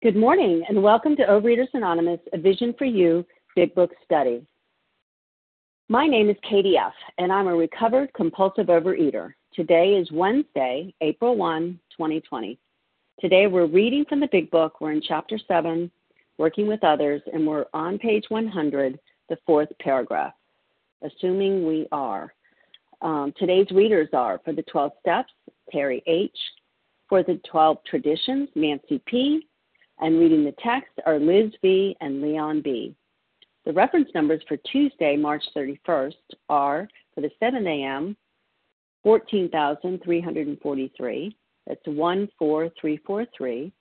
Good morning, and welcome to Overeaters Anonymous, a Vision for You Big Book Study. My name is Katie F., and I'm a recovered compulsive overeater. Today is Wednesday, April 1, 2020. Today we're reading from the Big Book. We're in Chapter 7, Working With Others, and we're on page 100, the fourth paragraph, assuming we are. Today's readers are, for the 12 Steps, Terry H., for the 12 Traditions, Nancy P., and reading the text are Liz V. and Leon B. The reference numbers for Tuesday, March 31st are, for the 7 a.m., 14,343. That's 14343.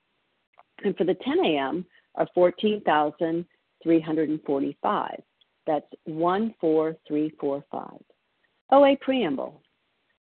And for the 10 a.m. are 14,345. That's 14345. OA Preamble.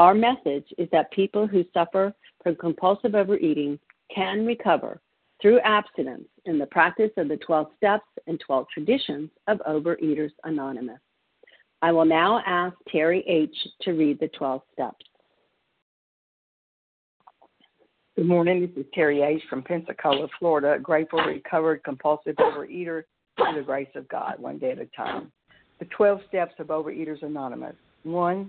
our message is that people who suffer from compulsive overeating can recover through abstinence in the practice of the 12 steps and 12 traditions of Overeaters Anonymous. I will now ask Terry H. to read the 12 steps. Good morning. This is Terry H. from Pensacola, Florida, a grateful, recovered, compulsive overeater through the grace of God, one day at a time. The 12 steps of Overeaters Anonymous. 1.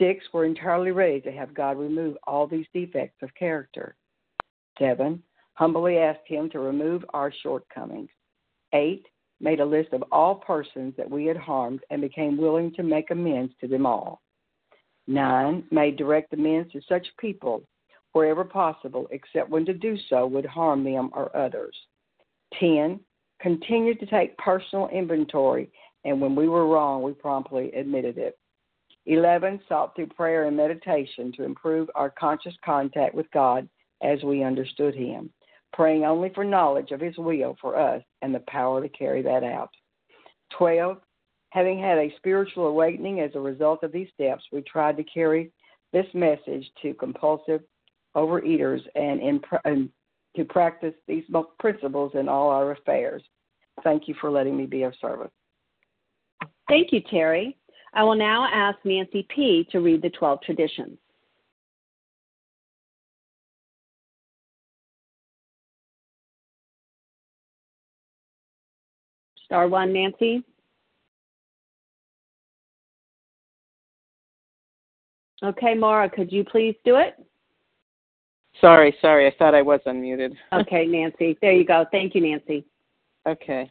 6, we're entirely ready to have God remove all these defects of character. 7, humbly asked Him to remove our shortcomings. 8, made a list of all persons that we had harmed and became willing to make amends to them all. 9, made direct amends to such people wherever possible, except when to do so would harm them or others. 10, continued to take personal inventory, and when we were wrong, we promptly admitted it. 11, sought through prayer and meditation to improve our conscious contact with God as we understood Him, praying only for knowledge of His will for us and the power to carry that out. 12, having had a spiritual awakening as a result of these steps, we tried to carry this message to compulsive overeaters and to practice these principles in all our affairs. Thank you for letting me be of service. Thank you, Terry. I will now ask Nancy P. to read the 12 traditions. Star 1, Nancy. Okay, Mara, could you please do it? Sorry. I thought I was unmuted. Okay, Nancy. There you go. Thank you, Nancy. Okay.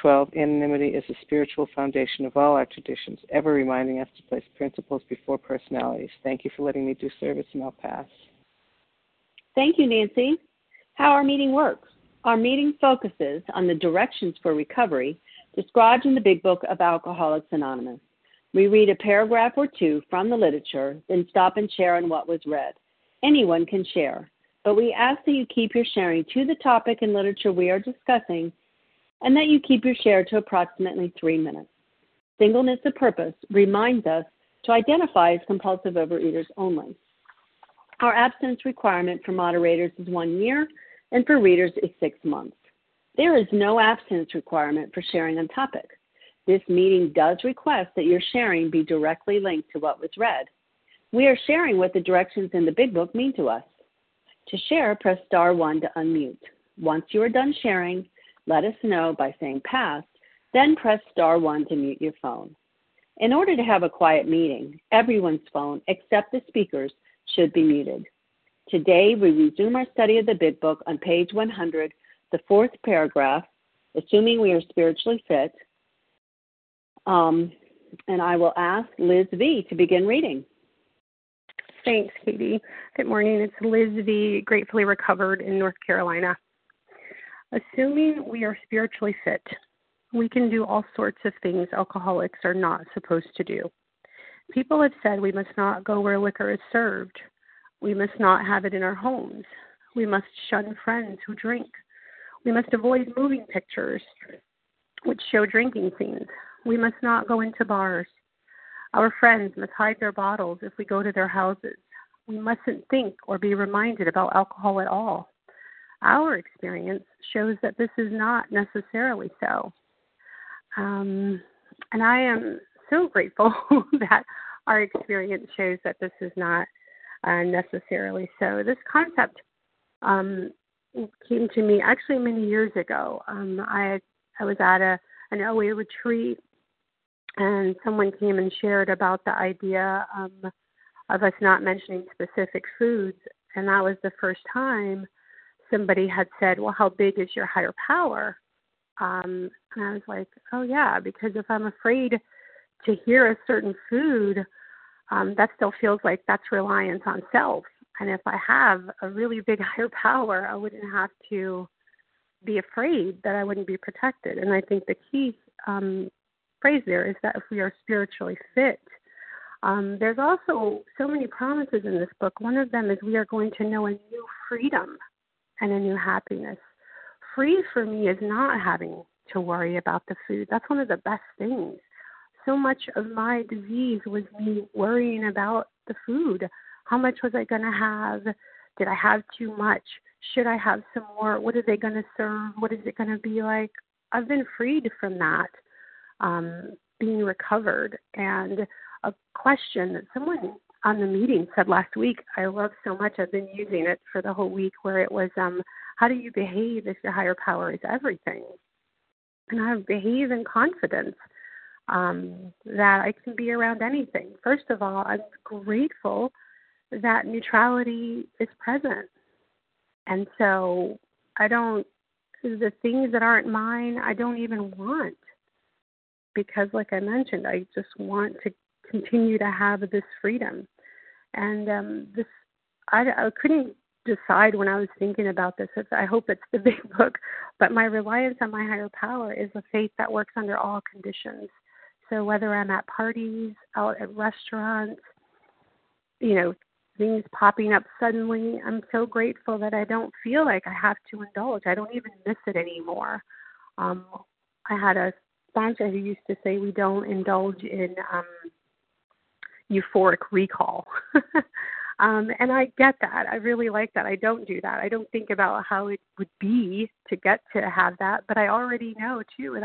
12. Anonymity is the spiritual foundation of all our traditions, ever reminding us to place principles before personalities. Thank you for letting me do service, and I'll pass. Thank you, Nancy. How our meeting works. Our meeting focuses on the directions for recovery described in the Big Book of Alcoholics Anonymous. We read a paragraph or two from the literature, then stop and share on what was read. Anyone can share, but we ask that you keep your sharing to the topic and literature we are discussing, and that you keep your share to approximately 3 minutes. Singleness of purpose reminds us to identify as compulsive overeaters only. Our abstinence requirement for moderators is 1 year, and for readers is 6 months. There is no abstinence requirement for sharing on topic. This meeting does request that your sharing be directly linked to what was read. We are sharing what the directions in the Big Book mean to us. To share, press star 1 to unmute. Once you are done sharing, let us know by saying pass, then press star 1 to mute your phone. In order to have a quiet meeting, everyone's phone except the speaker's should be muted. Today, we resume our study of the Big Book on page 100, the fourth paragraph, assuming we are spiritually fit. And I will ask Liz V. to begin reading. Thanks, Katie. Good morning. It's Liz V., gratefully recovered in North Carolina. Assuming we are spiritually fit, we can do all sorts of things alcoholics are not supposed to do. People have said we must not go where liquor is served. We must not have it in our homes. We must shun friends who drink. We must avoid moving pictures which show drinking scenes. We must not go into bars. Our friends must hide their bottles if we go to their houses. We mustn't think or be reminded about alcohol at all. Our experience shows that this is not necessarily so. And I am so grateful that our experience shows that this is not necessarily so. This concept came to me actually many years ago. I was at an OA retreat, and someone came and shared about the idea of us not mentioning specific foods, and that was the first time somebody had said, well, how big is your higher power? And I was like, oh, yeah, because if I'm afraid to hear a certain food, that still feels like that's reliance on self. And if I have a really big higher power, I wouldn't have to be afraid that I wouldn't be protected. And I think the key phrase there is that if we are spiritually fit, there's also so many promises in this book. One of them is we are going to know a new freedom and a new happiness. Free for me is not having to worry about the food. That's one of the best things. So much of my disease was me worrying about the food. How much was I going to have? Did I have too much? Should I have some more? What are they going to serve? What is it going to be like? I've been freed from that, being recovered. And a question that someone on the meeting said last week, I love so much, I've been using it for the whole week, where it was, how do you behave if your higher power is everything? And I behave in confidence. That I can be around anything. First of all, I'm grateful that neutrality is present. And so the things that aren't mine, I don't even want. Because like I mentioned, I just want to continue to have this freedom. And I couldn't decide when I was thinking about this. I hope it's the Big Book. But my reliance on my higher power is a faith that works under all conditions. So whether I'm at parties, out at restaurants, things popping up suddenly, I'm so grateful that I don't feel like I have to indulge. I don't even miss it anymore. I had a sponsor who used to say we don't indulge in euphoric recall. And I get that. I really like that. I don't do that. I don't think about how it would be to get to have that. But I already know, too.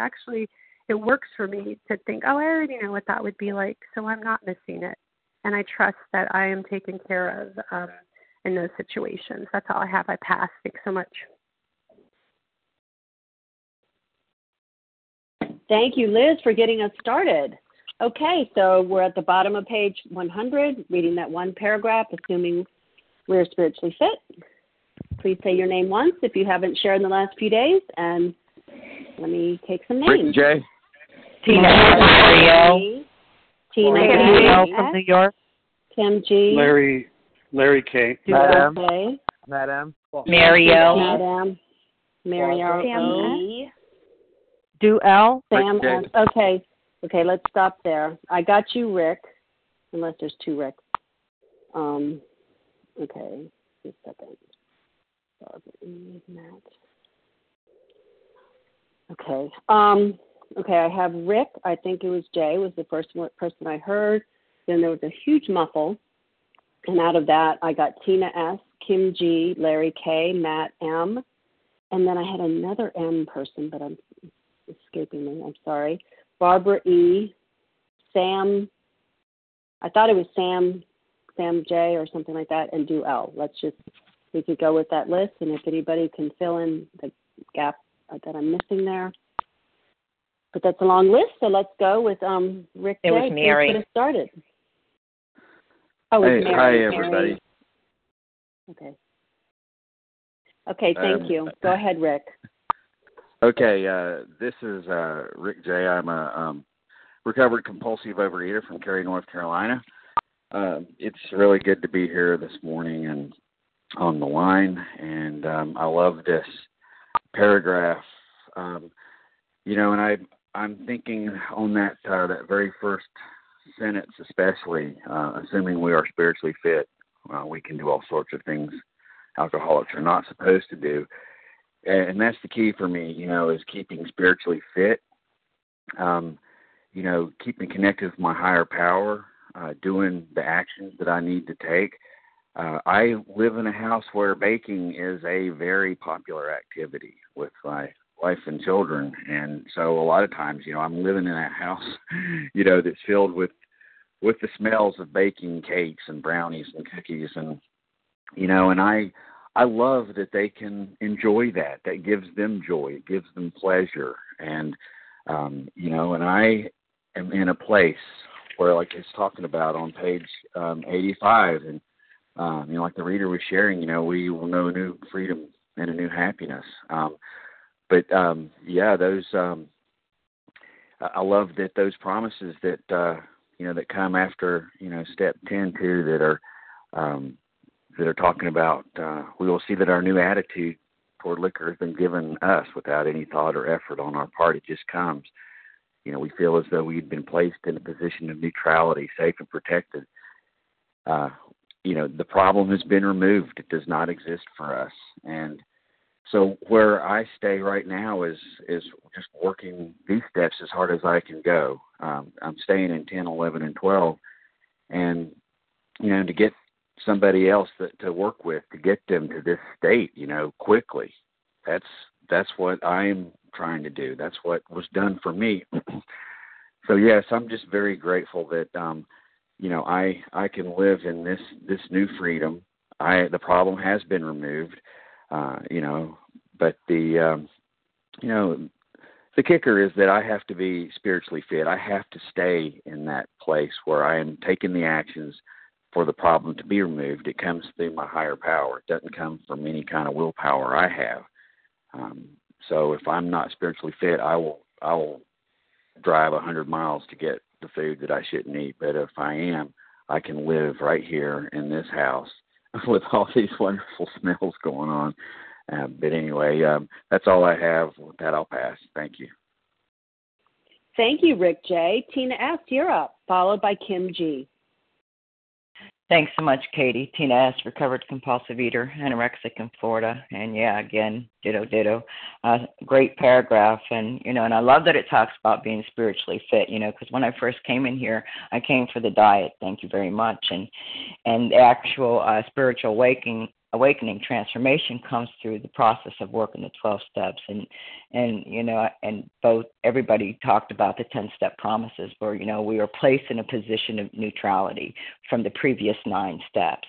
It works for me to think, oh, I already know what that would be like, so I'm not missing it. And I trust that I am taken care of in those situations. That's all I have. I pass. Thanks so much. Thank you, Liz, for getting us started. Okay, so we're at the bottom of page 100, reading that one paragraph, assuming we're spiritually fit. Please say your name once if you haven't shared in the last few days. And let me take some names. Rick J. Tina from New York. Tim G. Larry K. Madam. Mario. Sam. Duel. Sam. Okay, let's stop there. I got you, Rick. Unless there's two Ricks. Okay. Just a second. Matt. Okay. I have Rick. I think it was Jay was the first person I heard. Then there was a huge muffle. And out of that, I got Tina S., Kim G., Larry K., Matt M. And then I had another M person, but I'm escaping me. I'm sorry. Barbara E., Sam. I thought it was Sam J. or something like that, and Duel. We could go with that list, and if anybody can fill in the gap that I'm missing there. But that's a long list, so let's go with Rick. It was Mary. Get us started. Oh, it's Mary. Hi, everybody. Okay, thank you. Go ahead, Rick. Okay, this is Rick J. I'm a recovered compulsive overeater from Cary, North Carolina. It's really good to be here this morning and on the line, and I love this paragraph. And I'm thinking on that very first sentence, especially, assuming we are spiritually fit, we can do all sorts of things alcoholics are not supposed to do. And that's the key for me, is keeping spiritually fit, keeping connected with my higher power, doing the actions that I need to take. I live in a house where baking is a very popular activity with my wife and children. And so a lot of times, I'm living in a house, that's filled with the smells of baking cakes and brownies and cookies. And, and I love that they can enjoy that. That gives them joy. It gives them pleasure. And, and I am in a place where, like it's talking about on page 85, and, like the reader was sharing, we will know new freedom and a new happiness. I love that those promises that, that come after, step 10 too, that are talking about, we will see that our new attitude toward liquor has been given us without any thought or effort on our part. It just comes. We feel as though we've been placed in a position of neutrality, safe and protected. The problem has been removed. It does not exist for us. And so where I stay right now is just working these steps as hard as I can go. I'm staying in 10, 11, and 12. And, to get somebody else to work with to get them to this state, quickly. That's what I'm trying to do. That's what was done for me. So, yes, I'm just very grateful that, I can live in this new freedom. The problem has been removed, but the, the kicker is that I have to be spiritually fit. I have to stay in that place where I am taking the actions for the problem to be removed. It comes through my higher power. It doesn't come from any kind of willpower I have. So if I'm not spiritually fit, I will drive 100 miles to get the food that I shouldn't eat. But if I am, I can live right here in this house with all these wonderful smells going on. But anyway, that's all I have. With that, I'll pass. Thank you. Thank you, Rick J. Tina F., you're up, followed by Kim G. Thanks so much, Katie. Tina S., recovered compulsive eater, anorexic in Florida. And yeah, again, ditto. Great paragraph. And, and I love that it talks about being spiritually fit, because when I first came in here, I came for the diet. Thank you very much. And the actual spiritual awakening transformation comes through the process of working the 12 steps and both everybody talked about the 10-step promises where we are placed in a position of neutrality from the previous 9 steps,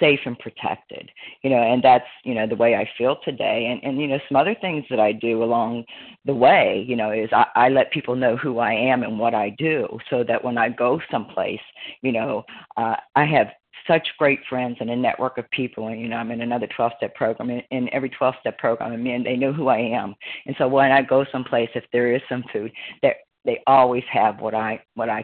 safe and protected, and that's the way I feel today, and some other things that I do along the way is I let people know who I am and what I do, so that when I go someplace I have such great friends and a network of people, and I'm in another 12-step program, and in every 12-step program I'm in, they know who I am. And so when I go someplace, if there is some food, that they always have what I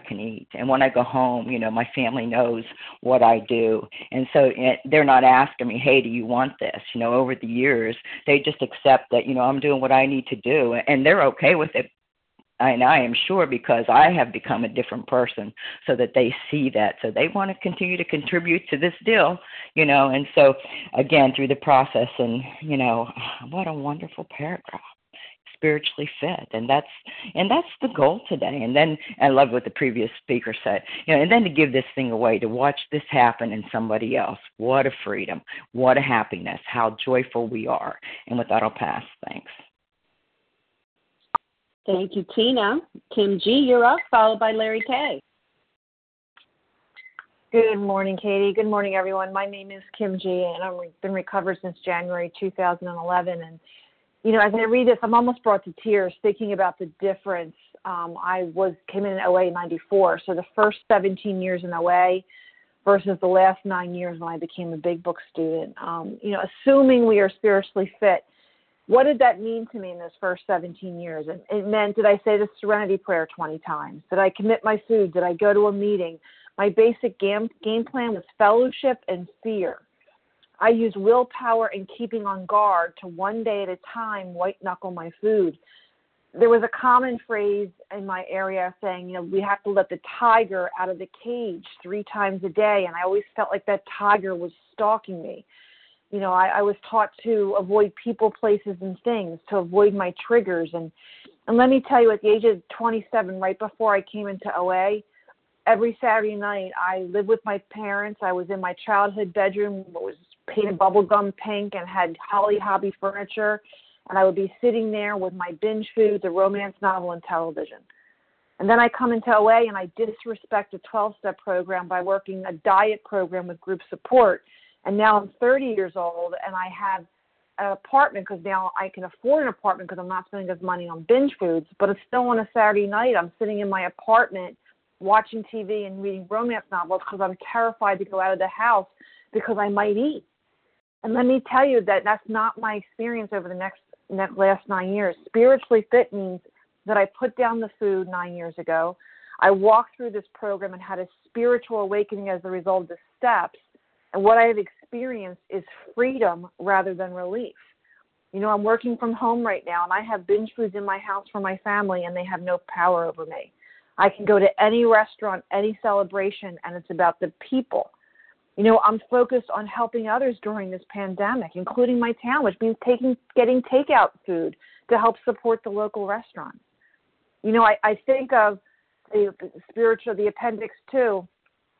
can eat. And when I go home, my family knows what I do, and so they're not asking me, "Hey, do you want this?" Over the years, they just accept that I'm doing what I need to do, and they're okay with it. And I am sure, because I have become a different person, so that they see that. So they want to continue to contribute to this deal, And so, again, through the process and, what a wonderful paragraph. Spiritually fit, and that's the goal today. And then I love what the previous speaker said, and then to give this thing away, to watch this happen in somebody else. What a freedom. What a happiness. How joyful we are. And with that, I'll pass. Thanks. Thank you, Tina. Kim G., you're up, followed by Larry K. Good morning, Katie. Good morning, everyone. My name is Kim G., and I've been recovered since January 2011. And, as I read this, I'm almost brought to tears thinking about the difference. I came in OA in 94, so the first 17 years in OA versus the last 9 years when I became a Big Book student. Assuming we are spiritually fit, what did that mean to me in those first 17 years? And it meant, did I say the Serenity Prayer 20 times? Did I commit my food? Did I go to a meeting? My basic game plan was fellowship and fear. I used willpower and keeping on guard to one day at a time white-knuckle my food. There was a common phrase in my area saying, we have to let the tiger out of the cage 3 times a day, and I always felt like that tiger was stalking me. I was taught to avoid people, places, and things, to avoid my triggers. And let me tell you, at the age of 27, right before I came into OA, every Saturday night I lived with my parents. I was in my childhood bedroom that was painted bubblegum pink and had Holly Hobby furniture. And I would be sitting there with my binge food, the romance novel, and television. And then I come into OA and I disrespect a 12-step program by working a diet program with group support. And now I'm 30 years old, and I have an apartment because now I can afford an apartment because I'm not spending as money on binge foods. But it's still on a Saturday night. I'm sitting in my apartment watching TV and reading romance novels because I'm terrified to go out of the house because I might eat. And let me tell you that that's not my experience over the last 9 years. Spiritually fit means that I put down the food 9 years ago. I walked through this program and had a spiritual awakening as a result of the steps. And what I have experienced is freedom rather than relief. I'm working from home right now, and I have binge foods in my house for my family, and they have no power over me. I can go to any restaurant, any celebration, and it's about the people. I'm focused on helping others during this pandemic, including my town, which means getting takeout food to help support the local restaurants. I think of the Appendix 2,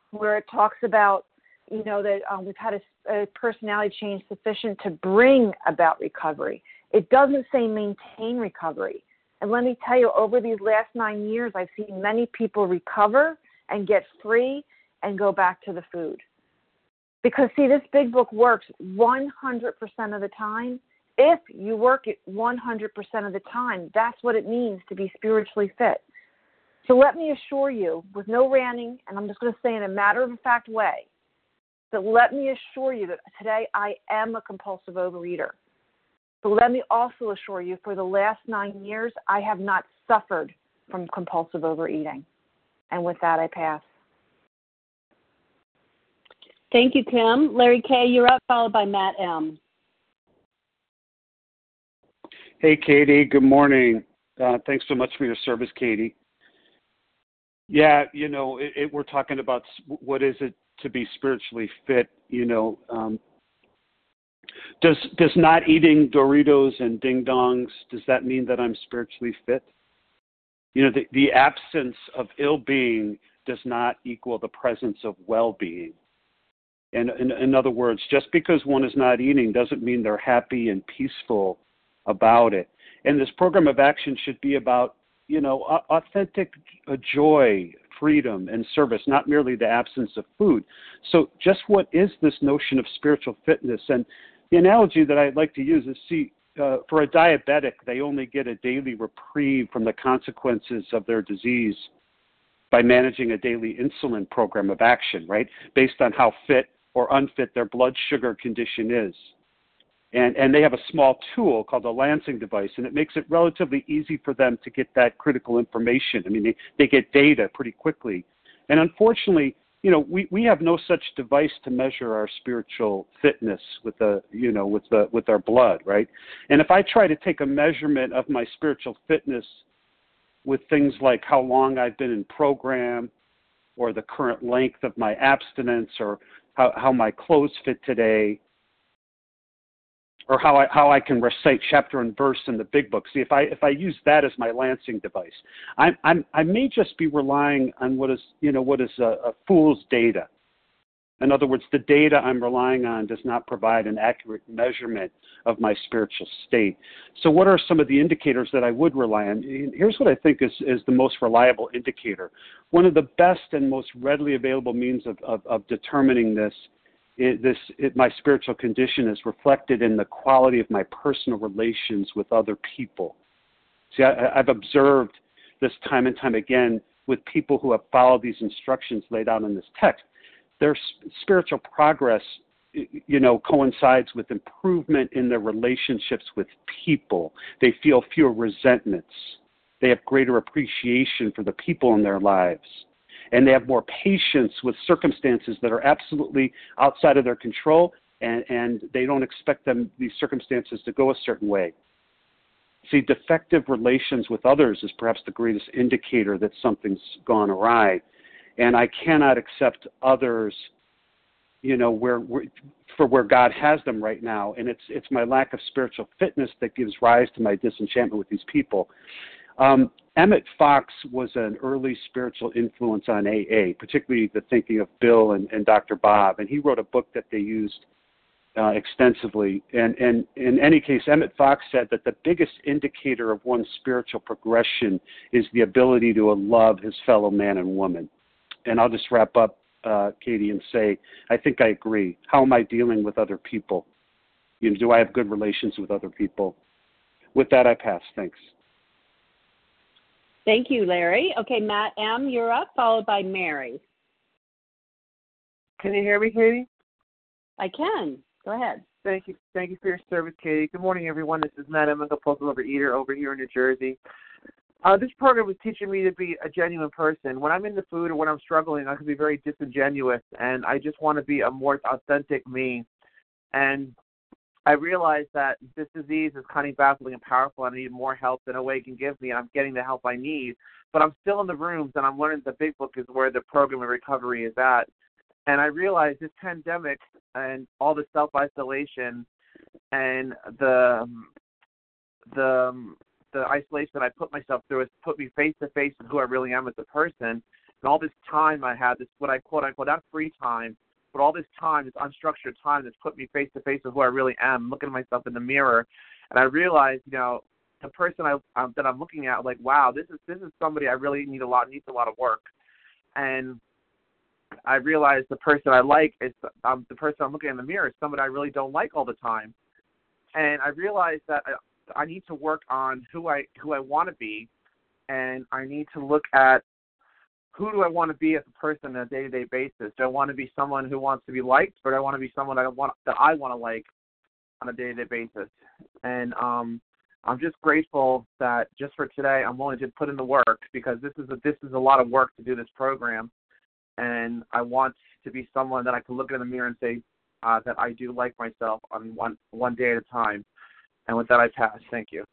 where it talks about that we've had a personality change sufficient to bring about recovery. It doesn't say maintain recovery. And let me tell you, over these last 9 years, I've seen many people recover and get free and go back to the food. Because, see, this Big Book works 100% of the time. If you work it 100% of the time, that's what it means to be spiritually fit. So let me assure you, with no ranting, and I'm just going to say in a matter-of-fact way, but let me assure you that today I am a compulsive overeater. But let me also assure you, for the last 9 years, I have not suffered from compulsive overeating. And with that, I pass. Thank you, Kim. Larry K., you're up, followed by Matt M. Hey, Katie. Good morning. Thanks so much for your service, Katie. Yeah, we're talking about what is it to be spiritually fit, you know, does not eating Doritos and Ding Dongs, does that mean that I'm spiritually fit? You know, the absence of ill-being does not equal the presence of well-being. And in other words, just because one is not eating doesn't mean they're happy and peaceful about it. And this program of action should be about, you know, authentic joy, freedom, and service, not merely the absence of food. So just what is this notion of spiritual fitness? And the analogy that I'd like to use is, for a diabetic, they only get a daily reprieve from the consequences of their disease by managing a daily insulin program of action, right, based on how fit or unfit their blood sugar condition is. And they have a small tool called a Lansing device, and it makes it relatively easy for them to get that critical information. I mean, they get data pretty quickly. And unfortunately, you know, we have no such device to measure our spiritual fitness with the, you know, with our blood, right? And if I try to take a measurement of my spiritual fitness with things like how long I've been in program or the current length of my abstinence or how my clothes fit today, or how I can recite chapter and verse in the Big Book. See, if I use that as my Lansing device, I may just be relying on what is a fool's data. In other words, the data I'm relying on does not provide an accurate measurement of my spiritual state. So what are some of the indicators that I would rely on? Here's what I think is the most reliable indicator. One of the best and most readily available means of determining my spiritual condition is reflected in the quality of my personal relations with other people. See, I've observed this time and time again with people who have followed these instructions laid out in this text. Their spiritual progress, you know, coincides with improvement in their relationships with people. They feel fewer resentments. They have greater appreciation for the people in their lives. And they have more patience with circumstances that are absolutely outside of their control, and they don't expect these circumstances to go a certain way. See, defective relations with others is perhaps the greatest indicator that something's gone awry. And I cannot accept others, you know, where God has them right now. And it's my lack of spiritual fitness that gives rise to my disenchantment with these people. Emmett Fox was an early spiritual influence on AA, particularly the thinking of Bill and Dr. Bob, and he wrote a book that they used extensively. And in any case, Emmett Fox said that the biggest indicator of one's spiritual progression is the ability to love his fellow man and woman. And I'll just wrap up, Katie, and say, I think I agree. How am I dealing with other people? You know, do I have good relations with other people? With that, I pass. Thanks. Thank you, Larry. Okay, Matt M., you're up, followed by Mary. Can you hear me, Katie? I can. Go ahead. Thank you. Thank you for your service, Katie. Good morning, everyone. This is Matt M., a compulsive overeater over here in New Jersey. This program was teaching me to be a genuine person. When I'm in the food or when I'm struggling, I can be very disingenuous, and I just want to be a more authentic me. And I realize that this disease is kind of baffling and powerful. I need more help than OA can give me, and I'm getting the help I need. But I'm still in the rooms, and I'm learning the Big Book is where the program of recovery is at. And I realize this pandemic and all the self-isolation and the isolation that I put myself through has put me face-to-face with who I really am as a person. And all this time I had, this what I quote-unquote, not free time, but all this time, this unstructured time that's put me face-to-face with who I really am, looking at myself in the mirror, and I realize, you know, the person that I'm looking at, like, wow, this is somebody I really needs a lot of work. And I realize the person I like is the person I'm looking at in the mirror is somebody I really don't like all the time. And I realize that I need to work on who I want to be, and I need to look at who do I want to be as a person on a day-to-day basis? Do I want to be someone who wants to be liked, or do I want to be someone that I want to like on a day-to-day basis? And I'm just grateful that just for today, I'm willing to put in the work, because this is a lot of work to do this program, and I want to be someone that I can look in the mirror and say that I do like myself on one day at a time. And with that, I pass. Thank you.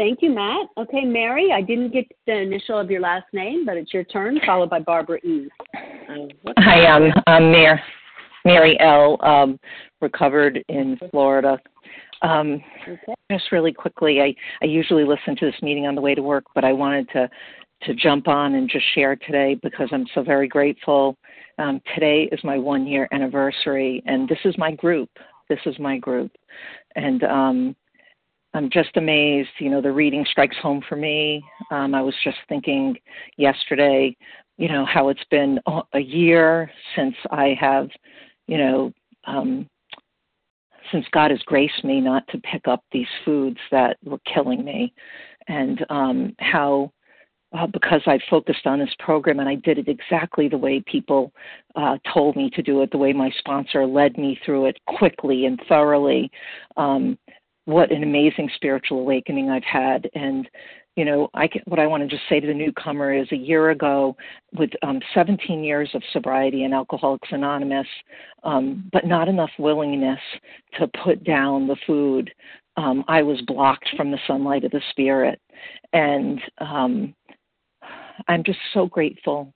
Thank you, Matt. Okay, Mary, I didn't get the initial of your last name, but it's your turn, followed by Barbara E. Hi, I'm Mary L., recovered in Florida. Okay. Just really quickly, I usually listen to this meeting on the way to work, but I wanted to jump on and just share today because I'm so very grateful. Today is my 1-year anniversary, and this is my group. And I'm just amazed. You know, the reading strikes home for me. I was just thinking yesterday, you know, how it's been a year since I have, you know, since God has graced me not to pick up these foods that were killing me, and how because I focused on this program and I did it exactly the way people told me to do it, the way my sponsor led me through it quickly and thoroughly, what an amazing spiritual awakening I've had. And, you know, what I want to just say to the newcomer is a year ago with 17 years of sobriety in Alcoholics Anonymous, but not enough willingness to put down the food, I was blocked from the sunlight of the spirit. And I'm just so grateful.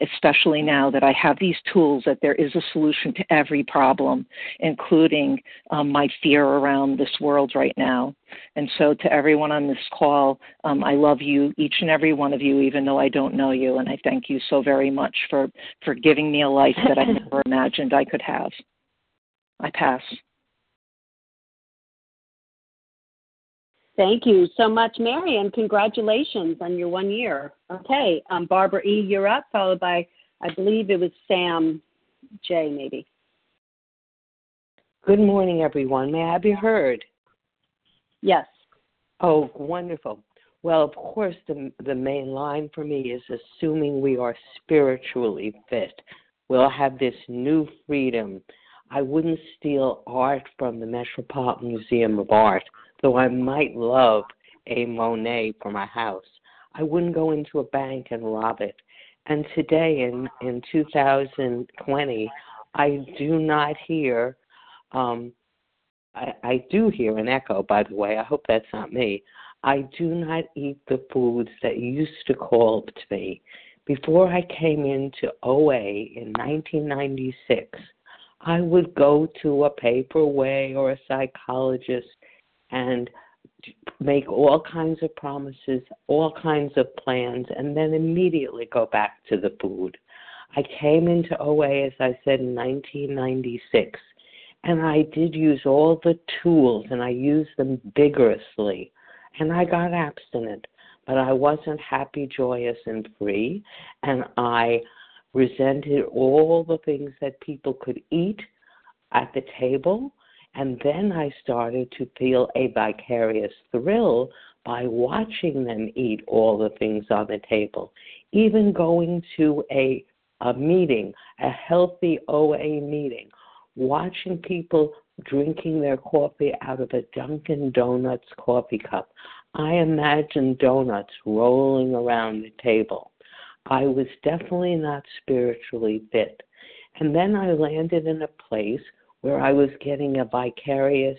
Especially now that I have these tools, that there is a solution to every problem, including my fear around this world right now. And so to everyone on this call, I love you, each and every one of you, even though I don't know you. And I thank you so very much for giving me a life that I never imagined I could have. I pass. Thank you so much, Mary, and congratulations on your 1 year. Okay, Barbara E., you're up, followed by, I believe it was Sam J., maybe. Good morning, everyone. May I be heard? Yes. Oh, wonderful. Well, of course, the main line for me is assuming we are spiritually fit. We'll have this new freedom. I wouldn't steal art from the Metropolitan Museum of Art. Though I might love a Monet for my house, I wouldn't go into a bank and rob it. And today in 2020, I do not hear, I do hear an echo, by the way. I hope that's not me. I do not eat the foods that used to call to me. Before I came into OA in 1996, I would go to a paperweight or a psychologist and make all kinds of promises, all kinds of plans, and then immediately go back to the food. I came into OA, as I said, in 1996, and I did use all the tools, and I used them vigorously, and I got abstinent, but I wasn't happy, joyous, and free, and I resented all the things that people could eat at the table. And then I started to feel a vicarious thrill by watching them eat all the things on the table. Even going to a meeting, a healthy OA meeting, watching people drinking their coffee out of a Dunkin' Donuts coffee cup. I imagined donuts rolling around the table. I was definitely not spiritually fit. And then I landed in a place where I was getting a vicarious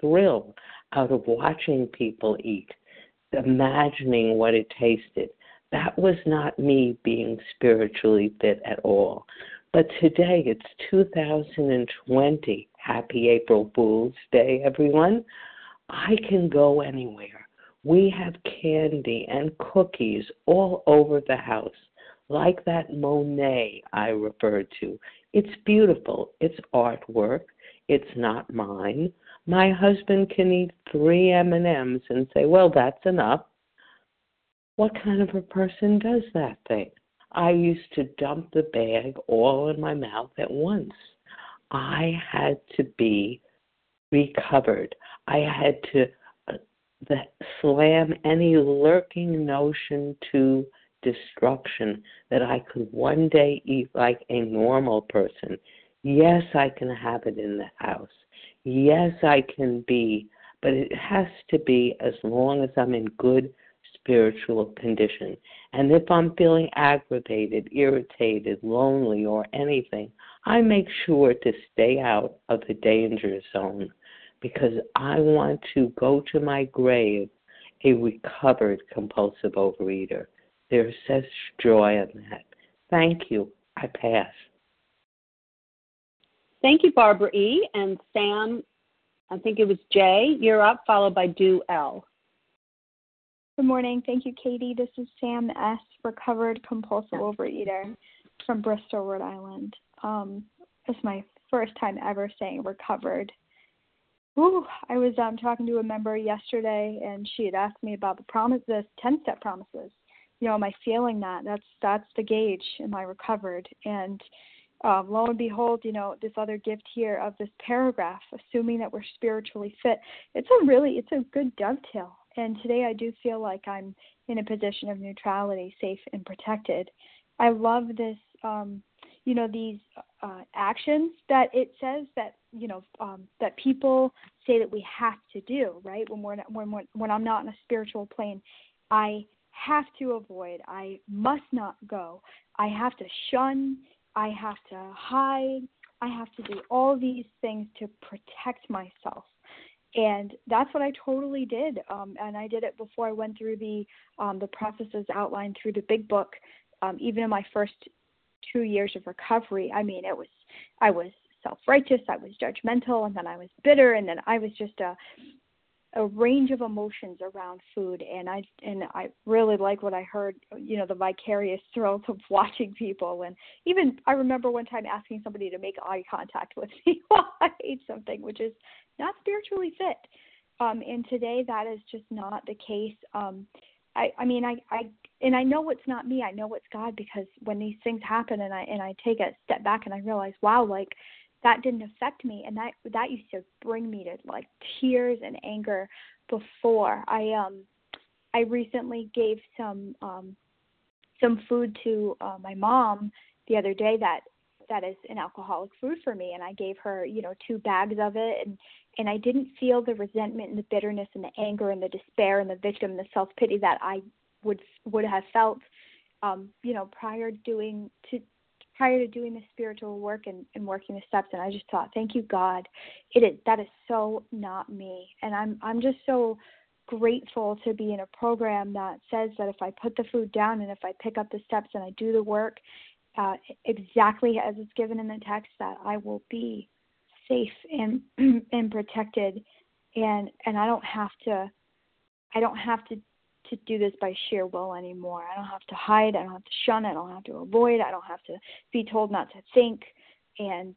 thrill out of watching people eat, imagining what it tasted. That was not me being spiritually fit at all. But today, it's 2020. Happy April Fool's Day, everyone. I can go anywhere. We have candy and cookies all over the house, like that Monet I referred to. It's beautiful. It's artwork. It's not mine. My husband can eat 3 M&Ms and say, well, that's enough. What kind of a person does that thing? I used to dump the bag all in my mouth at once. I had to be recovered. I had to slam any lurking notion to destruction that I could one day eat like a normal person. Yes, I can have it in the house. Yes, I can be, but it has to be as long as I'm in good spiritual condition. And if I'm feeling aggravated, irritated, lonely, or anything, I make sure to stay out of the danger zone. because I want to go to my grave a recovered compulsive overeater. There's such joy in that. Thank you. I pass. Thank you, Barbara E. And Sam, I think it was J. You're up, followed by Du L. Good morning. Thank you, Katie. This is Sam S., recovered compulsive overeater from Bristol, Rhode Island. This is my first time ever saying recovered. Ooh, I was talking to a member yesterday, and she had asked me about the promises, 10-step promises. You know, am I feeling that? That's the gauge. Am I recovered? And lo and behold, you know, this other gift here of this paragraph, assuming that we're spiritually fit, it's a good dovetail. And today I do feel like I'm in a position of neutrality, safe and protected. I love this, you know, these actions that it says that, you know, that people say that we have to do, right? When we're not, when I'm not on a spiritual plane, I have to avoid, I must not go, I have to shun, I have to hide, I have to do all these things to protect myself. And that's what I totally did, and I did it before I went through the processes outlined through the Big Book. Even in my first 2 years of recovery, I mean, I was self-righteous, I was judgmental, and then I was bitter, and then I was just a range of emotions around food. And I really like what I heard, you know, the vicarious thrills of watching people. And even I remember one time asking somebody to make eye contact with me while I ate something, which is not spiritually fit. And today that is just not the case. I mean, I know it's not me, I know it's God, because when these things happen and I take a step back and I realize, wow, like, that didn't affect me, and that used to bring me to like tears and anger before. I recently gave some food to my mom the other day that is an alcoholic food for me, and I gave her, you know, 2 bags of it, and I didn't feel the resentment and the bitterness and the anger and the despair and the victim and the self-pity that I would have felt, you know, prior to doing the spiritual work and working the steps. And I just thought, thank you, God. That is so not me. And I'm just so grateful to be in a program that says that if I put the food down and if I pick up the steps and I do the work, exactly as it's given in the text, that I will be safe and protected. And I don't have to do this by sheer will anymore. I don't have to hide. I don't have to shun. I don't have to avoid. I don't have to be told not to think. And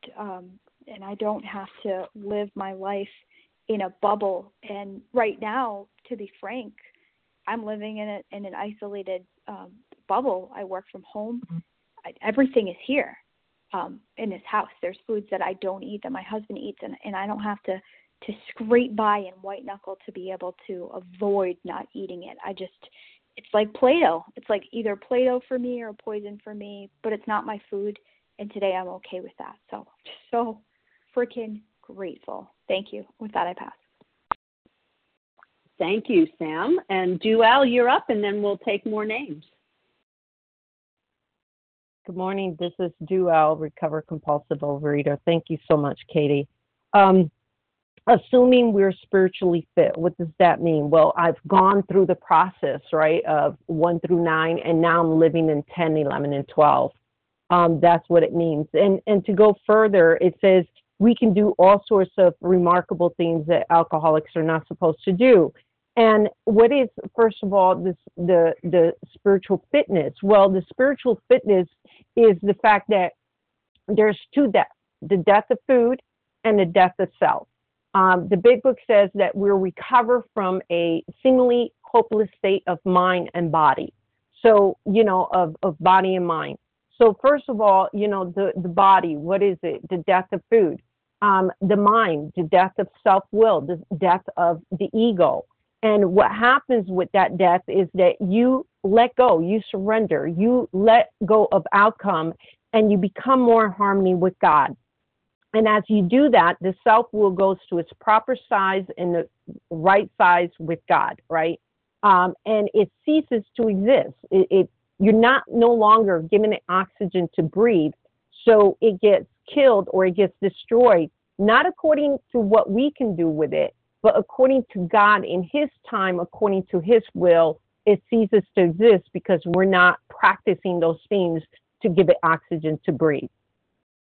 I don't have to live my life in a bubble. And right now, to be frank, I'm living in an isolated bubble. I work from home. Everything is here in this house. There's foods that I don't eat that my husband eats, and I don't have to scrape by and white knuckle to be able to avoid not eating it. It's like Play-Doh. It's like either Play-Doh for me or poison for me, but it's not my food. And today I'm okay with that. So I'm just so freaking grateful. Thank you. With that, I pass. Thank you, Sam. And Dual, you're up, and then we'll take more names. Good morning. This is Dual, Recover Compulsive Overeater. Thank you so much, Katie. Assuming we're spiritually fit, what does that mean? Well, I've gone through the process, right, of 1 through 9, and now I'm living in 10, 11, and 12. That's what it means. And to go further, it says we can do all sorts of remarkable things that alcoholics are not supposed to do. And what is, first of all, the spiritual fitness? Well, the spiritual fitness is the fact that there's 2 deaths, the death of food and the death of self. The Big Book says that we'll recover from a seemingly hopeless state of mind and body. So, you know, of body and mind. So first of all, you know, the body, what is it? The death of food. The mind, the death of self-will, the death of the ego. And what happens with that death is that you let go, you surrender, you let go of outcome, and you become more in harmony with God. And as you do that, the self-will goes to its proper size and the right size with God, right? And it ceases to exist. You're not no longer given it oxygen to breathe, so it gets killed or it gets destroyed not according to what we can do with it, but according to God in his time, according to his will, it ceases to exist because we're not practicing those things to give it oxygen to breathe.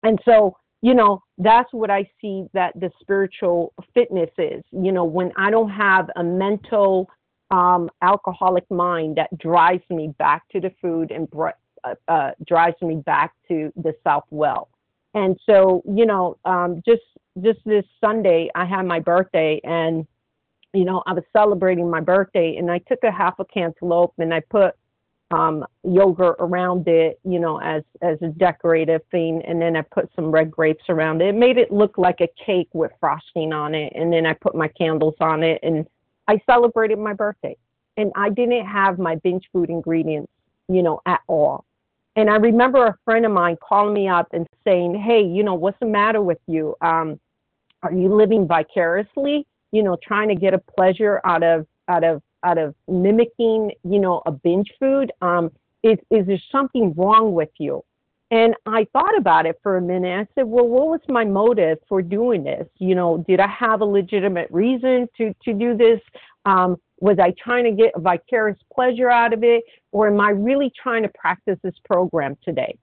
And so, you know, that's what I see that the spiritual fitness is. You know, when I don't have a mental alcoholic mind that drives me back to the food and drives me back to the South Well. And so, you know, just this Sunday, I had my birthday, and, you know, I was celebrating my birthday, and I took a half a cantaloupe and I put yogurt around it, you know, as a decorative thing. And then I put some red grapes around it. It made it look like a cake with frosting on it. And then I put my candles on it, and I celebrated my birthday. And I didn't have my binge food ingredients, you know, at all. And I remember a friend of mine calling me up and saying, hey, you know, what's the matter with you? Are you living vicariously, you know, trying to get a pleasure out of mimicking, you know, a binge food? Is there something wrong with you? And I thought about it for a minute. I said, well, what was my motive for doing this? You know, did I have a legitimate reason to do this? Was I trying to get a vicarious pleasure out of it? Or am I really trying to practice this program today?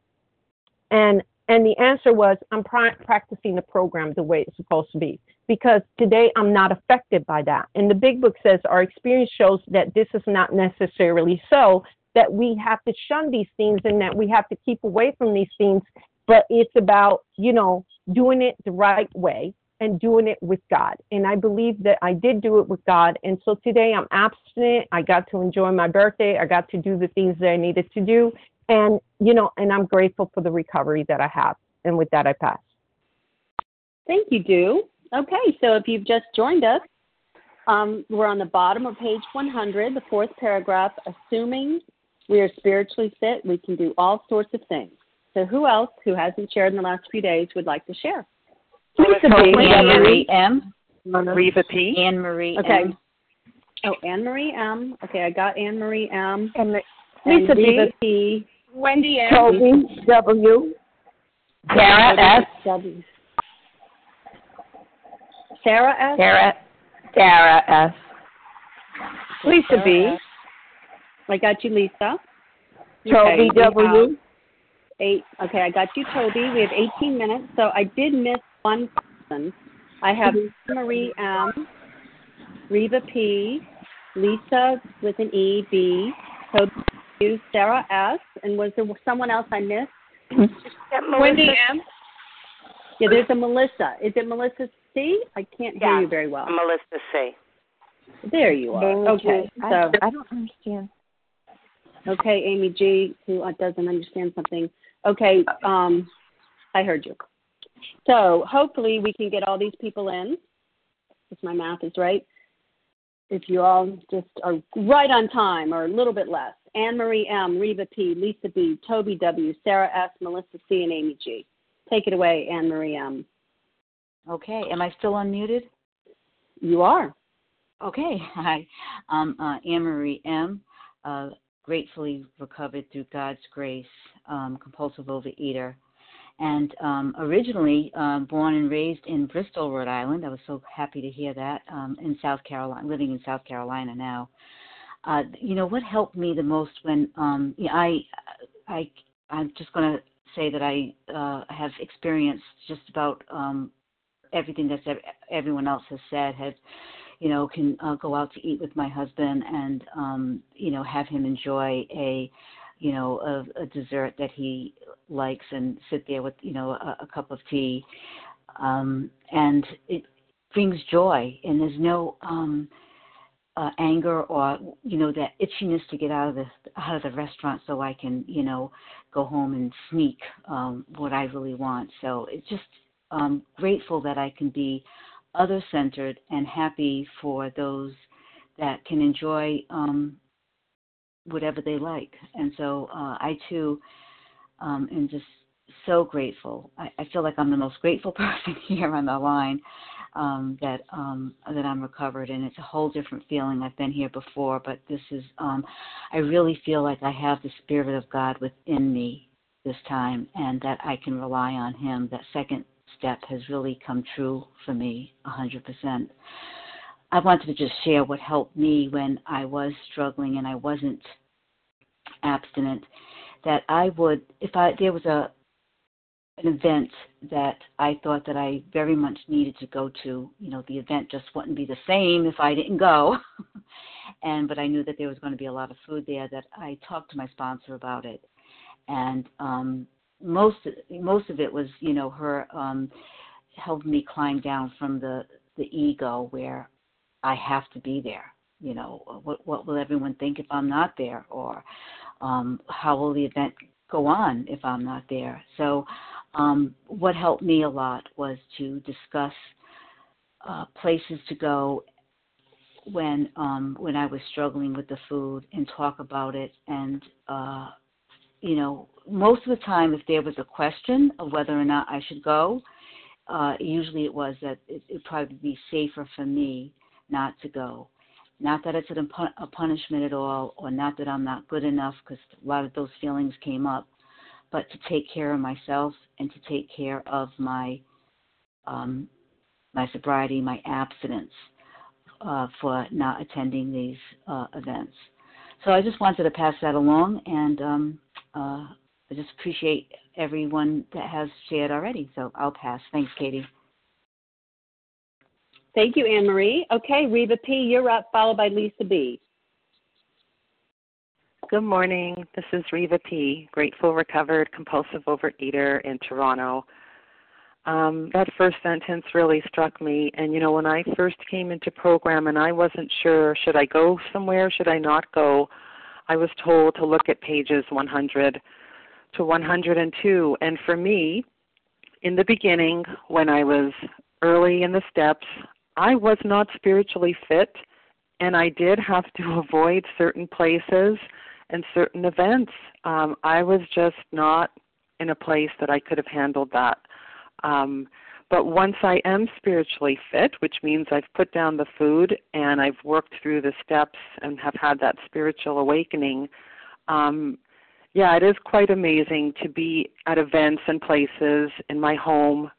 And the answer was, I'm practicing the program the way it's supposed to be, because today I'm not affected by that. And the Big Book says our experience shows that this is not necessarily so, that we have to shun these things and that we have to keep away from these things. But it's about, you know, doing it the right way and doing it with God. And I believe that I did do it with God. And so today I'm abstinent. I got to enjoy my birthday. I got to do the things that I needed to do. And, you know, and I'm grateful for the recovery that I have. And with that, I pass. Thank you, Du. Okay, so if you've just joined us, we're on the bottom of page 100, the fourth paragraph, assuming we are spiritually fit, we can do all sorts of things. So who else who hasn't shared in the last few days would like to share? Anne-Marie M. Reva P. Anne-Marie M. Okay. Oh, Anne-Marie M. Okay, I got Anne-Marie M. Lisa Reva P. Wendy M. Toby W. Sarah S. W. Sarah S. Sarah S. Lisa B. I got you, Lisa. Toby W. 8. Okay, I got you, Toby. We have 18 minutes, so I did miss one person. I have Marie M, Reva P, Lisa with an E, B, Toby W, Sarah S, and was there someone else I missed? Wendy M. Yeah, there's a Melissa. Is it Melissa C? I can't hear you very well. Melissa C. There you are. Okay. So I don't understand. Okay, Amy G, who doesn't understand something. Okay, I heard you. So hopefully we can get all these people in, if my math is right, if you all just are right on time or a little bit less. Anne-Marie M, Reva P, Lisa B, Toby W, Sarah S, Melissa C, and Amy G. Take it away, Anne-Marie M. Okay, am I still unmuted? You are. Okay, hi. I'm Anne-Marie M, gratefully recovered through God's grace, compulsive overeater. And originally born and raised in Bristol, Rhode Island. I was so happy to hear that. In South Carolina, living in South Carolina now. You know, what helped me the most when I'm just going to say that I have experienced just about everything that everyone else has said, you know, can go out to eat with my husband and, you know, have him enjoy a dessert that he likes and sit there with, you know, a cup of tea. And it brings joy, and there's no anger or, you know, that itchiness to get out of the restaurant so I can, you know, go home and sneak what I really want. So it's just grateful that I can be other-centered and happy for those that can enjoy whatever they like. And so I, too, am just so grateful. I feel like I'm the most grateful person here on the line that I'm recovered, and it's a whole different feeling. I've been here before, but this is I really feel like I have the Spirit of God within me, this time and that I can rely on him. That second step has really come true for me 100%. I wanted to just share what helped me when I was struggling and I wasn't abstinent, that I would, if there was an event that I thought that I very much needed to go to, you know, the event just wouldn't be the same if I didn't go. But I knew that there was going to be a lot of food there, that I talked to my sponsor about it. And most of it was, you know, her helping me climb down from the ego where I have to be there. You know, what will everyone think if I'm not there? Or how will the event go on if I'm not there? So what helped me a lot was to discuss places to go when I was struggling with the food and talk about it. And, you know, most of the time if there was a question of whether or not I should go, usually it was that it would probably be safer for me not to go. Not that it's a punishment at all, or not that I'm not good enough, because a lot of those feelings came up, but to take care of myself and to take care of my my sobriety, my abstinence for not attending these events. So I just wanted to pass that along, and I just appreciate everyone that has shared already. So I'll pass. Thanks, Katie. Thank you, Anne-Marie. Okay, Reva P., you're up, followed by Lisa B. Good morning. This is Reva P., grateful, recovered, compulsive overeater in Toronto. That first sentence really struck me. And, you know, when I first came into program and I wasn't sure, should I go somewhere, should I not go, I was told to look at pages 100 to 102. And for me, in the beginning, when I was early in the steps, I was not spiritually fit, and I did have to avoid certain places and certain events. I was just not in a place that I could have handled that. But once I am spiritually fit, which means I've put down the food and I've worked through the steps and have had that spiritual awakening, yeah, it is quite amazing to be at events and places in my home,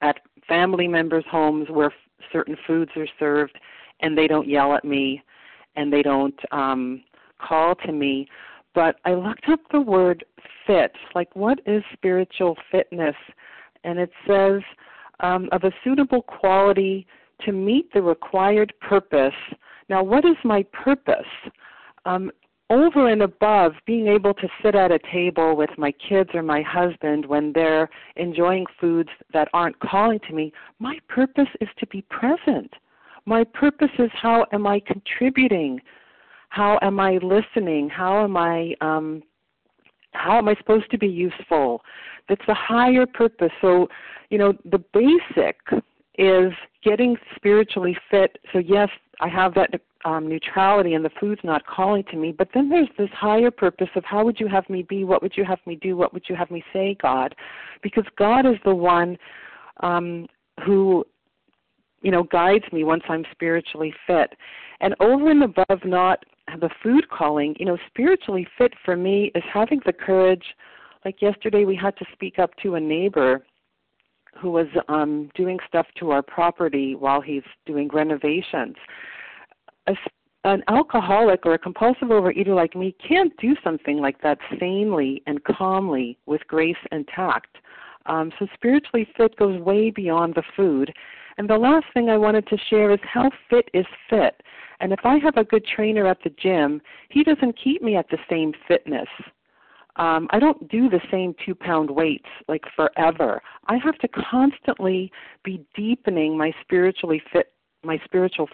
at family members' homes where certain foods are served, and they don't yell at me and they don't call to me. But I looked up the word fit, like what is spiritual fitness? And it says of a suitable quality to meet the required purpose. Now, what is my purpose? Over and above being able to sit at a table with my kids or my husband when they're enjoying foods that aren't calling to me, my purpose is to be present. My purpose is, how am I contributing? How am I listening? How am I supposed to be useful? That's a higher purpose. So, you know, the basic is getting spiritually fit. So, yes, I have that neutrality and the food's not calling to me, but then there's this higher purpose of how would you have me be, what would you have me do, what would you have me say, God? Because God is the one who, you know, guides me once I'm spiritually fit. And over and above not the food calling, you know, spiritually fit for me is having the courage, like yesterday we had to speak up to a neighbor who was doing stuff to our property while he's doing renovations. An alcoholic or a compulsive overeater like me can't do something like that sanely and calmly with grace and tact. So spiritually fit goes way beyond the food. And the last thing I wanted to share is how fit is fit. And if I have a good trainer at the gym, he doesn't keep me at the same fitness. I don't do the same 2-pound weights like forever. I have to constantly be deepening my spiritual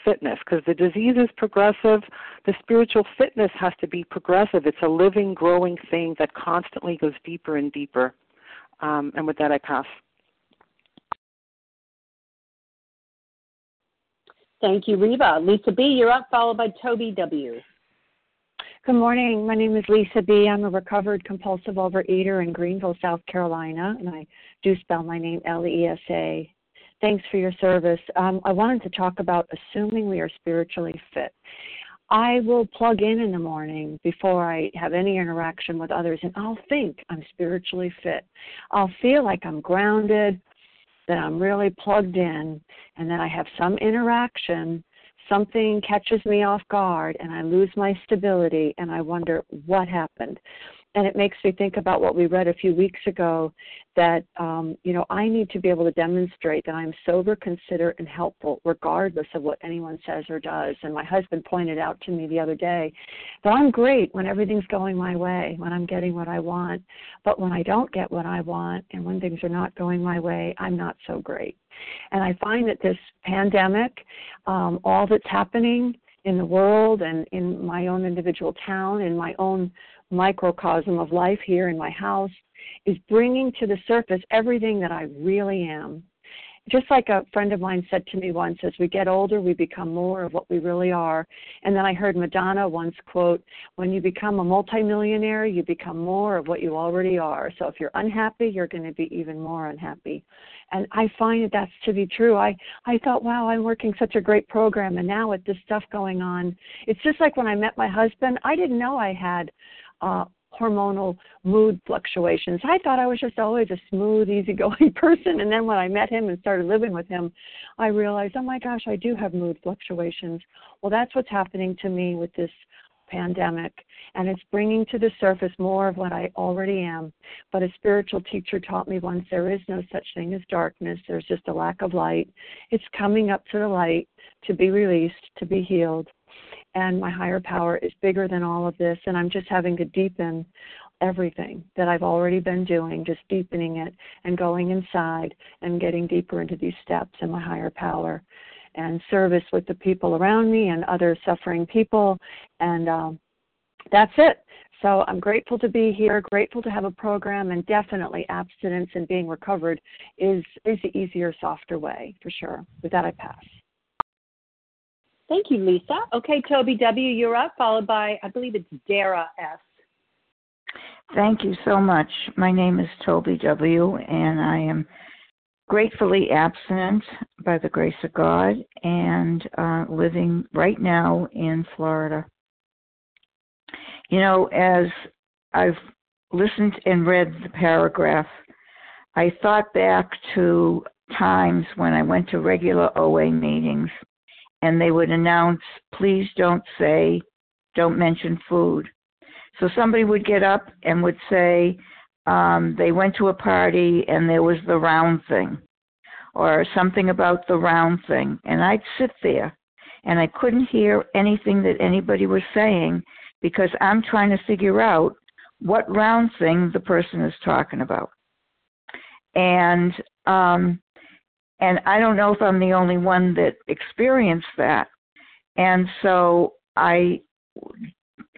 fitness, because the disease is progressive. The spiritual fitness has to be progressive. It's a living, growing thing that constantly goes deeper and deeper. And with that, I pass. Thank you, Reva. Lisa B., you're up, followed by Toby W. Good morning. My name is Lisa B. I'm a recovered compulsive overeater in Greenville, South Carolina, and I do spell my name Lesa. Thanks for your service. I wanted to talk about assuming we are spiritually fit. I will plug in the morning before I have any interaction with others, and I'll think I'm spiritually fit. I'll feel like I'm grounded, that I'm really plugged in, and that I have some interaction. Something catches me off guard, and I lose my stability, and I wonder what happened. And it makes me think about what we read a few weeks ago, that, I need to be able to demonstrate that I'm sober, considerate, and helpful, regardless of what anyone says or does. And my husband pointed out to me the other day that I'm great when everything's going my way, when I'm getting what I want. But when I don't get what I want and when things are not going my way, I'm not so great. And I find that this pandemic, all that's happening in the world and in my own individual town, in my own microcosm of life here in my house, is bringing to the surface everything that I really am. Just like a friend of mine said to me once, as we get older, we become more of what we really are. And then I heard Madonna once quote, when you become a multimillionaire, you become more of what you already are. So if you're unhappy, you're going to be even more unhappy. And I find that that's to be true. I thought, wow, I'm working such a great program. And now with this stuff going on, it's just like when I met my husband, I didn't know I had hormonal mood fluctuations. I thought I was just always a smooth, easygoing person. And then when I met him and started living with him, I realized, oh my gosh, I do have mood fluctuations. Well, that's what's happening to me with this pandemic. And it's bringing to the surface more of what I already am. But a spiritual teacher taught me once, there is no such thing as darkness. There's just a lack of light. It's coming up to the light to be released, to be healed. And my higher power is bigger than all of this, and I'm just having to deepen everything that I've already been doing, just deepening it and going inside and getting deeper into these steps in my higher power and service with the people around me and other suffering people. And that's it. So I'm grateful to be here, grateful to have a program, and definitely abstinence and being recovered is the easier, softer way for sure. With that, I pass. Thank you, Lisa. Okay, Toby W., you're up, followed by, I believe it's Dara S. Thank you so much. My name is Toby W., and I am gratefully abstinent by the grace of God and living right now in Florida. You know, as I've listened and read the paragraph, I thought back to times when I went to regular OA meetings. And they would announce, please don't say, don't mention food. So somebody would get up and would say they went to a party and there was the round thing or something about the round thing. And I'd sit there and I couldn't hear anything that anybody was saying because I'm trying to figure out what round thing the person is talking about. And I don't know if I'm the only one that experienced that. And so I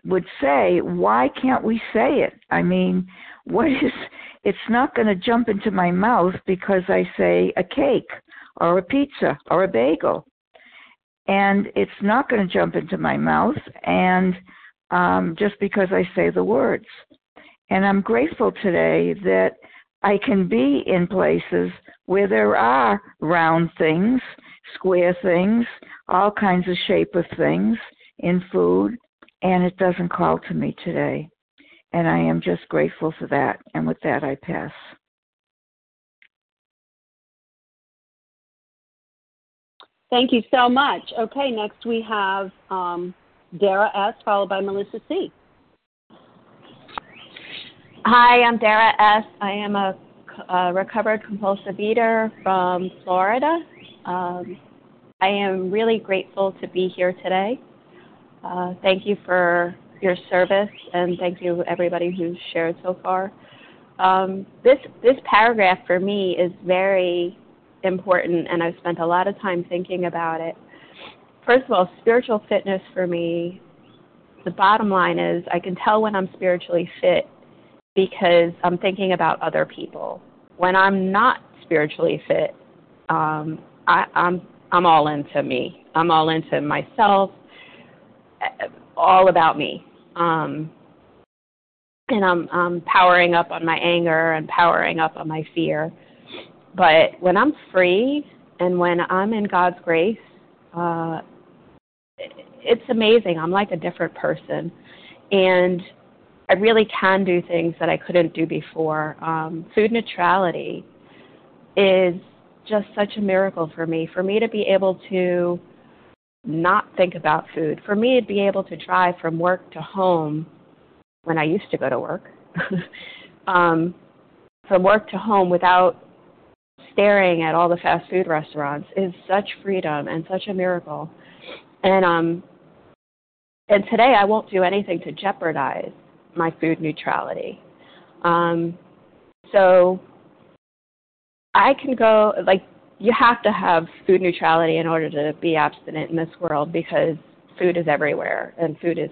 would say, why can't we say it? I mean, it's not going to jump into my mouth because I say a cake or a pizza or a bagel. And it's not going to jump into my mouth and just because I say the words. And I'm grateful today that I can be in places where there are round things, square things, all kinds of shape of things in food, and it doesn't call to me today. And I am just grateful for that. And with that, I pass. Thank you so much. Okay, next we have Dara S., followed by Melissa C. Hi, I'm Dara S. I am a recovered compulsive eater from Florida. I am really grateful to be here today. Thank you for your service, and thank you everybody who's shared so far. This paragraph for me is very important, and I've spent a lot of time thinking about it. First of all, spiritual fitness for me, the bottom line is I can tell when I'm spiritually fit because I'm thinking about other people. When I'm not spiritually fit, I'm all into me. I'm all into myself, all about me. And I'm powering up on my anger and powering up on my fear. But when I'm free and when I'm in God's grace, it's amazing. I'm like a different person, and I really can do things that I couldn't do before. Food neutrality is just such a miracle for me. For me to be able to not think about food, for me to be able to drive from work to home when I used to go to work, from work to home without staring at all the fast food restaurants is such freedom and such a miracle. And today I won't do anything to jeopardize my food neutrality. So I can go, like, you have to have food neutrality in order to be abstinent in this world, because food is everywhere, and food is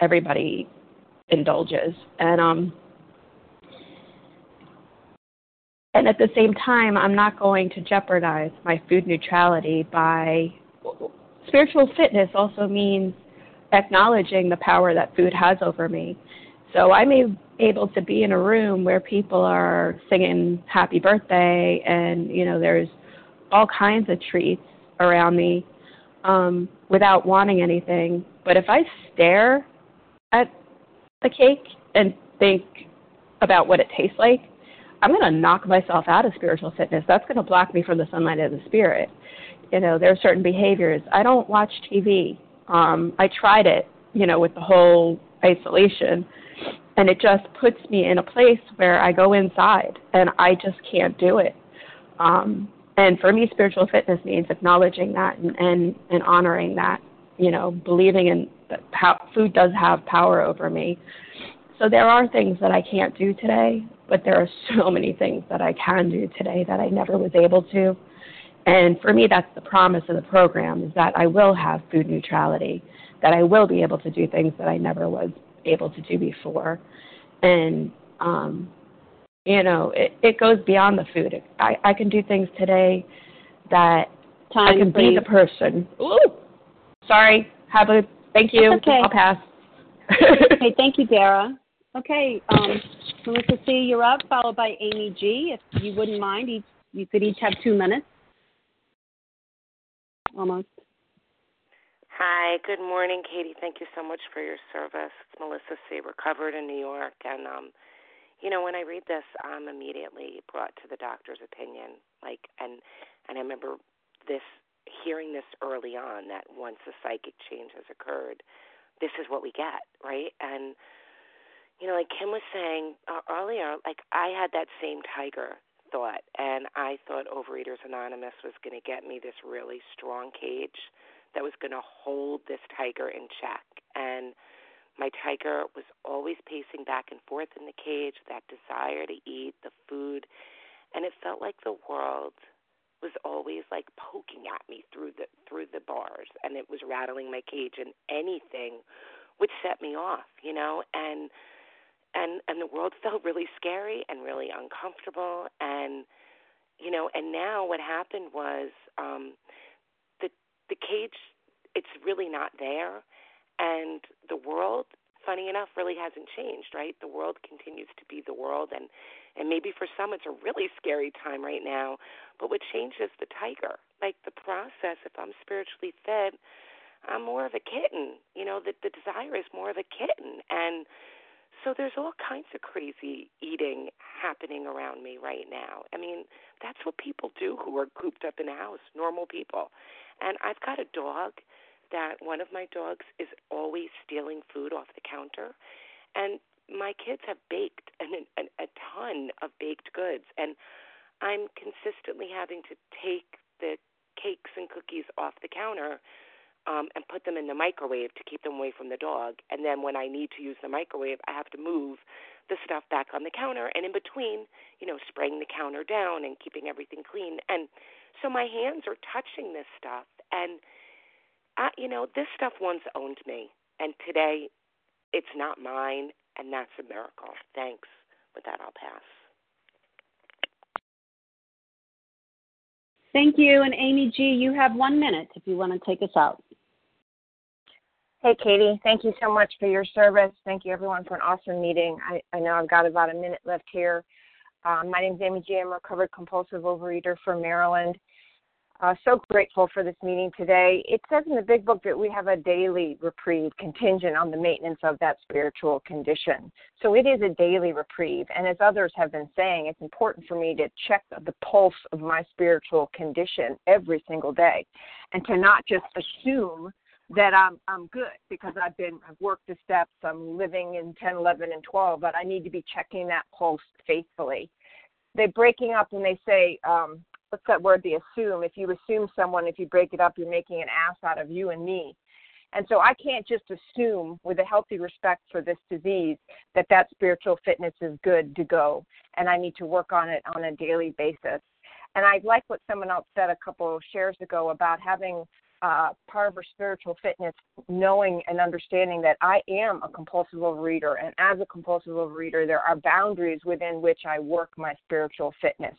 everybody indulges. And at the same time, I'm not going to jeopardize my food neutrality by... Spiritual fitness also means acknowledging the power that food has over me. So I'm able to be in a room where people are singing happy birthday and, there's all kinds of treats around me without wanting anything. But if I stare at the cake and think about what it tastes like, I'm going to knock myself out of spiritual fitness. That's going to block me from the sunlight of the spirit. There are certain behaviors. I don't watch TV. I tried it, with the whole isolation, and it just puts me in a place where I go inside and I just can't do it. And for me, spiritual fitness means acknowledging that and honoring that, believing in how food does have power over me. So there are things that I can't do today, but there are so many things that I can do today that I never was able to. And for me, that's the promise of the program, is that I will have food neutrality, that I will be able to do things that I never was able to do before. And, it goes beyond the food. I can do things today that I can be the person. Ooh, sorry. Thank you. Okay. I'll pass. Okay, thank you, Dara. Okay, Melissa C., you're up, followed by Amy G. If you wouldn't mind, you could each have 2 minutes. Almost. Hi, good morning, Katie. Thank you so much for your service. It's Melissa C., recovered in New York. And, when I read this, I'm immediately brought to the doctor's opinion. And I remember hearing this early on, that once the psychic change has occurred, this is what we get, right? And, like Kim was saying earlier, I had that same tiger thought, and I thought Overeaters Anonymous was going to get me this really strong cage that was going to hold this tiger in check. And my tiger was always pacing back and forth in the cage, that desire to eat the food. And it felt like the world was always poking at me through the bars, and it was rattling my cage, and anything would set me off, And the world felt really scary and really uncomfortable. And, and now what happened was the cage, it's really not there. And the world, funny enough, really hasn't changed, right? The world continues to be the world. And maybe for some it's a really scary time right now. But what changes the tiger? The process, if I'm spiritually fed, I'm more of a kitten. The desire is more of a kitten. And so there's all kinds of crazy eating happening around me right now. I mean, that's what people do who are cooped up in a house, normal people. And I've got a dog that one of my dogs is always stealing food off the counter. And my kids have baked a ton of baked goods. And I'm consistently having to take the cakes and cookies off the counter and put them in the microwave to keep them away from the dog. And then when I need to use the microwave, I have to move the stuff back on the counter. And in between, spraying the counter down and keeping everything clean. And so my hands are touching this stuff. And, this stuff once owned me. And today, it's not mine. And that's a miracle. Thanks. With that, I'll pass. Thank you. And Amy G., you have 1 minute if you want to take us out. Hey, Katie, thank you so much for your service. Thank you, everyone, for an awesome meeting. I know I've got about a minute left here. My name's Amy G. I'm a recovered compulsive overeater from Maryland. So grateful for this meeting today. It says in the Big Book that we have a daily reprieve contingent on the maintenance of that spiritual condition. So it is a daily reprieve. And as others have been saying, it's important for me to check the pulse of my spiritual condition every single day and to not just assume that I'm good because I've worked the steps, I'm living in 10, 11, and 12, but I need to be checking that pulse faithfully. They're breaking up when they say, what's that word, the assume? If you assume someone, if you break it up, you're making an ass out of you and me. And so I can't just assume with a healthy respect for this disease that spiritual fitness is good to go, and I need to work on it on a daily basis. And I like what someone else said a couple of shares ago about having part of our spiritual fitness, knowing and understanding that I am a compulsive overeater, and as a compulsive overeater, there are boundaries within which I work my spiritual fitness,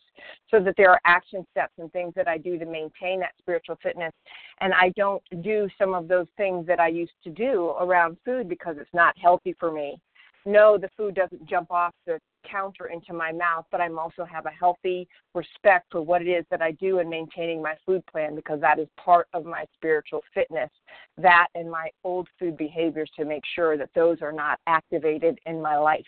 so that there are action steps and things that I do to maintain that spiritual fitness, and I don't do some of those things that I used to do around food because it's not healthy for me. No, the food doesn't jump off the counter into my mouth, but I also have a healthy respect for what it is that I do in maintaining my food plan, because that is part of my spiritual fitness, that and my old food behaviors, to make sure that those are not activated in my life.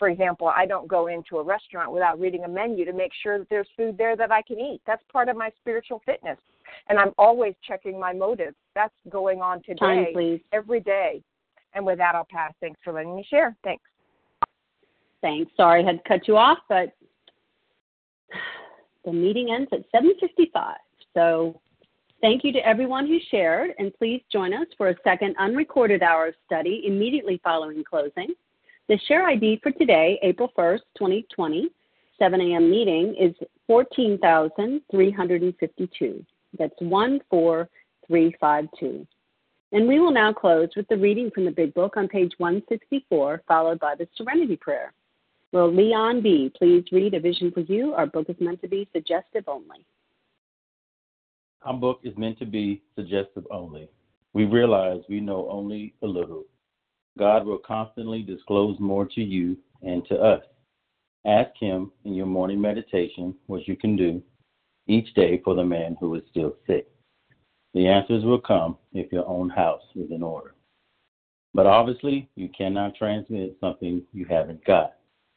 For example, I don't go into a restaurant without reading a menu to make sure that there's food there that I can eat. That's part of my spiritual fitness. And I'm always checking my motives. That's going on today, every day. And with that, I'll pass. Thanks for letting me share. Thanks. Sorry I had to cut you off, but the meeting ends at 7:55. So thank you to everyone who shared, and please join us for a second unrecorded hour of study immediately following closing. The share ID for today, April 1st, 2020, 7 a.m. meeting is 14,352. That's 14352. And we will now close with the reading from the Big Book on page 164, followed by the Serenity Prayer. Will Leon B. please read A Vision for You? Our book is meant to be suggestive only. Our book is meant to be suggestive only. We realize we know only a little. God will constantly disclose more to you and to us. Ask Him in your morning meditation what you can do each day for the man who is still sick. The answers will come if your own house is in order. But obviously, you cannot transmit something you haven't got.